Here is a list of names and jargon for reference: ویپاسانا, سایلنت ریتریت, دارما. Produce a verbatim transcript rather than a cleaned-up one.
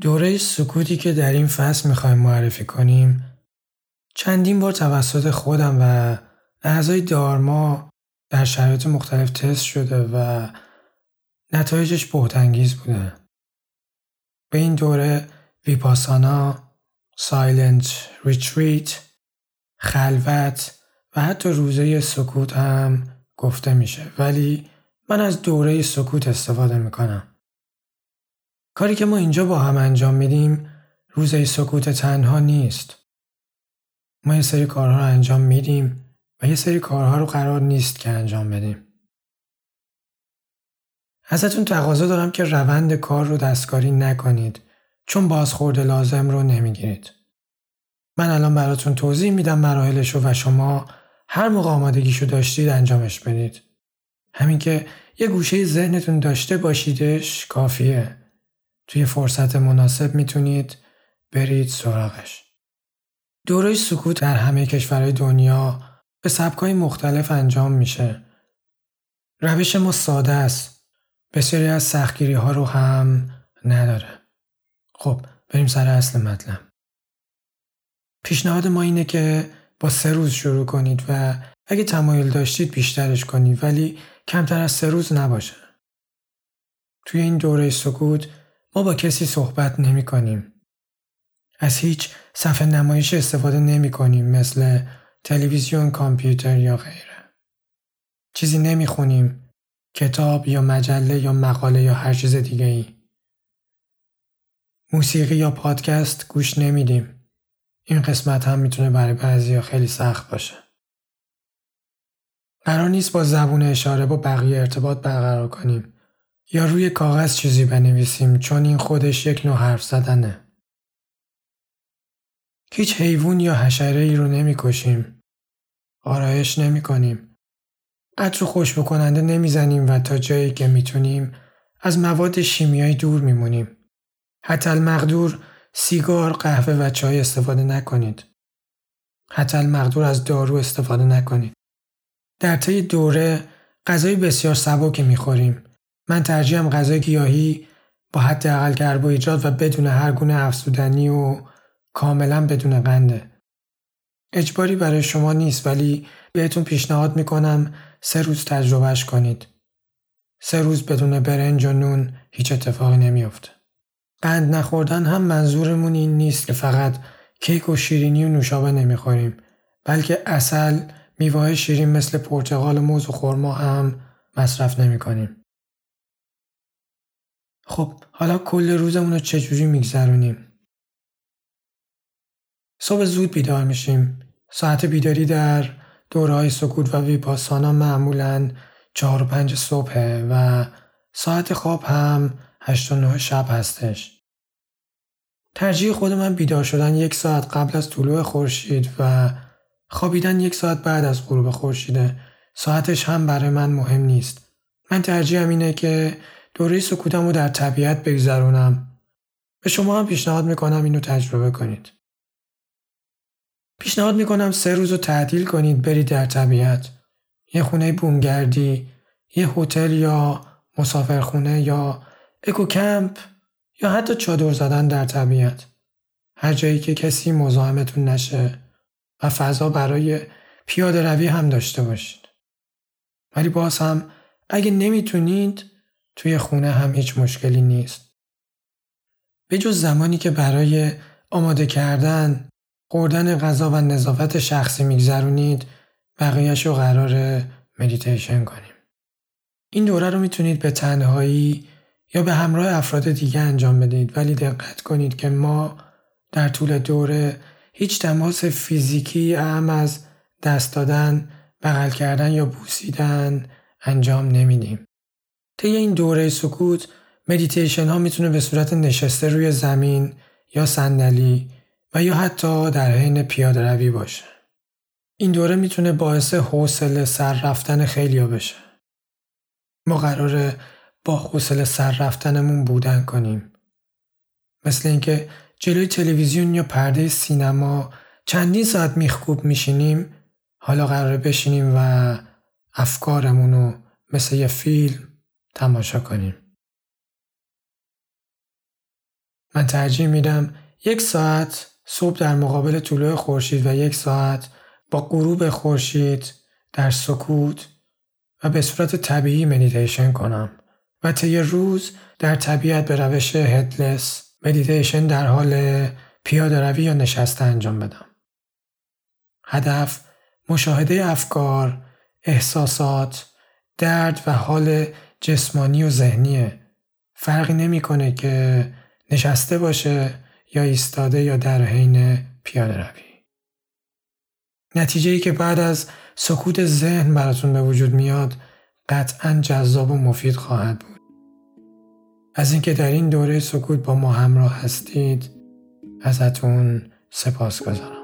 دوره سکوتی که در این فصل میخوایم معرفی کنیم چندین بار توسط خودم و اعضای دارما در شرایط مختلف تست شده و نتایجش بهت‌انگیز بوده. به این دوره ویپاسانا، سایلنت ریتریت، خلوت و حتی روزه سکوت هم گفته میشه، ولی من از دوره سکوت استفاده میکنم. کاری که ما اینجا با هم انجام میدیم روزه سکوت تنها نیست. ما یه سری کارها رو انجام میدیم و یه سری کارها رو قرار نیست که انجام بدیم. ازتون تقاضا دارم که روند کار رو دستکاری نکنید، چون بازخورد لازم رو نمیگیرید. من الان براتون توضیح میدم مراحلشو و شما هر موقع آمادگیشو داشتید انجامش بدید. همین که یه گوشه ذهنتون داشته باشیدش کافیه. توی فرصت مناسب میتونید برید سراغش. دوره سکوت در همه کشورهای دنیا به سبک‌های مختلف انجام میشه. روش ما ساده است. بسیاری از سختگیری‌ها رو هم نداره. خب، بریم سر اصل مطلب. پیشنهاد ما اینه که با سه روز شروع کنید و اگه تمایل داشتید بیشترش کنید، ولی کمتر از سه روز نباشه. توی این دوره سکوت ما با کسی صحبت نمی کنیم. از هیچ صفحه نمایش استفاده نمی کنیم، مثل تلویزیون، کامپیوتر یا غیره. چیزی نمی خونیم، کتاب یا مجله یا مقاله یا هر چیز دیگه ای. موسیقی یا پادکست گوش نمی دیم. این قسمت هم می تونه برای بعضیا خیلی سخت باشه. قرار نیست با زبون اشاره با بقیه ارتباط برقرار کنیم یا روی کاغذ چیزی بنویسیم، چون این خودش یک نوع حرف زدنه. هیچ حیوان یا حشره‌ای رو نمی‌کشیم. آرایش نمی‌کنیم. عطر خوشبو کننده نمی‌زنیم و تا جایی که می‌تونیم از مواد شیمیایی دور می‌مونیم. حتی المقدور سیگار، قهوه و چای استفاده نکنید. حتی المقدور از دارو استفاده نکنید. در طی دوره غذای بسیار سبکی می‌خوریم. من ترجیحاً غذای گیاهی با حداقل کربوهیدرات و بدون هر گونه افزودنی و کاملاً بدون قنده. اجباری برای شما نیست، ولی بهتون پیشنهاد میکنم سه روز تجربهش کنید. سه روز بدون برنج و نون هیچ اتفاقی نمیفته. قند نخوردن هم منظورمون این نیست که فقط کیک و شیرینی و نوشابه نمیخوریم، بلکه عسل، میوه شیرین مثل پرتقال، موز و خرما هم مصرف نمیکنیم. خب، حالا کل روزمون رو چجوری میگذرونیم؟ صبح زود بیدار میشیم. ساعت بیداری در دوره‌های سکوت و ویپاسانا معمولاً چهار و پنج صبحه و ساعت خواب هم هشت و نه شب هستش. ترجیح خود من بیدار شدن یک ساعت قبل از طلوع خورشید و خوابیدن یک ساعت بعد از غروب خورشیده. ساعتش هم برای من مهم نیست. من ترجیحم اینه که دوره سکوتم رو در طبیعت بگذرونم. به شما هم پیشنهاد میکنم اینو تجربه کنید. پیشنهاد میکنم سه روز رو تعطیل کنید، برید در طبیعت. یه خونه بومگردی، یه هتل یا مسافرخونه یا اکو کمپ یا حتی چادر زدن در طبیعت. هر جایی که کسی مزاحمتون نشه و فضا برای پیاده روی هم داشته باشید. ولی باز هم اگه نمیتونید توی خونه هم هیچ مشکلی نیست. به جز زمانی که برای آماده کردن، خوردن غذا و نظافت شخصی میگذرونید، بقیه‌اش رو قراره مدیتیشن کنیم. این دوره رو میتونید به تنهایی یا به همراه افراد دیگه انجام بدید، ولی دقت کنید که ما در طول دوره هیچ تماس فیزیکی اعم از دست دادن، بغل کردن یا بوسیدن انجام نمیدیم. طی این دوره سکوت، مدیتیشن ها میتونه به صورت نشسته روی زمین یا صندلی و یا حتی در حین پیاده روی باشه. این دوره میتونه باعث حوصله سر رفتن خیلیا بشه. ما قراره با حوصله سر رفتنمون بودن کنیم. مثل اینکه جلوی تلویزیون یا پرده سینما چندین ساعت میخکوب میشینیم، حالا قراره بشینیم و افکارمونو مثل یه فیلم تماشا کنیم. من ترجیح میدم یک ساعت صبح در مقابل طلوع خورشید و یک ساعت با غروب خورشید در سکوت و به صورت طبیعی مدیتیشن کنم و طی روز در طبیعت به روش هدلس مدیتیشن در حال پیاده روی یا نشسته انجام بدم. هدف مشاهده افکار، احساسات، درد و حال جسمانی و ذهنیه. فرقی نمی‌کنه که نشسته باشه یا ایستاده یا در حین پیاده روی. نتیجه‌ای که بعد از سکوت ذهن براتون به وجود میاد قطعاً جذاب و مفید خواهد بود. از اینکه در این دوره سکوت با ما همراه هستید ازتون سپاسگزارم.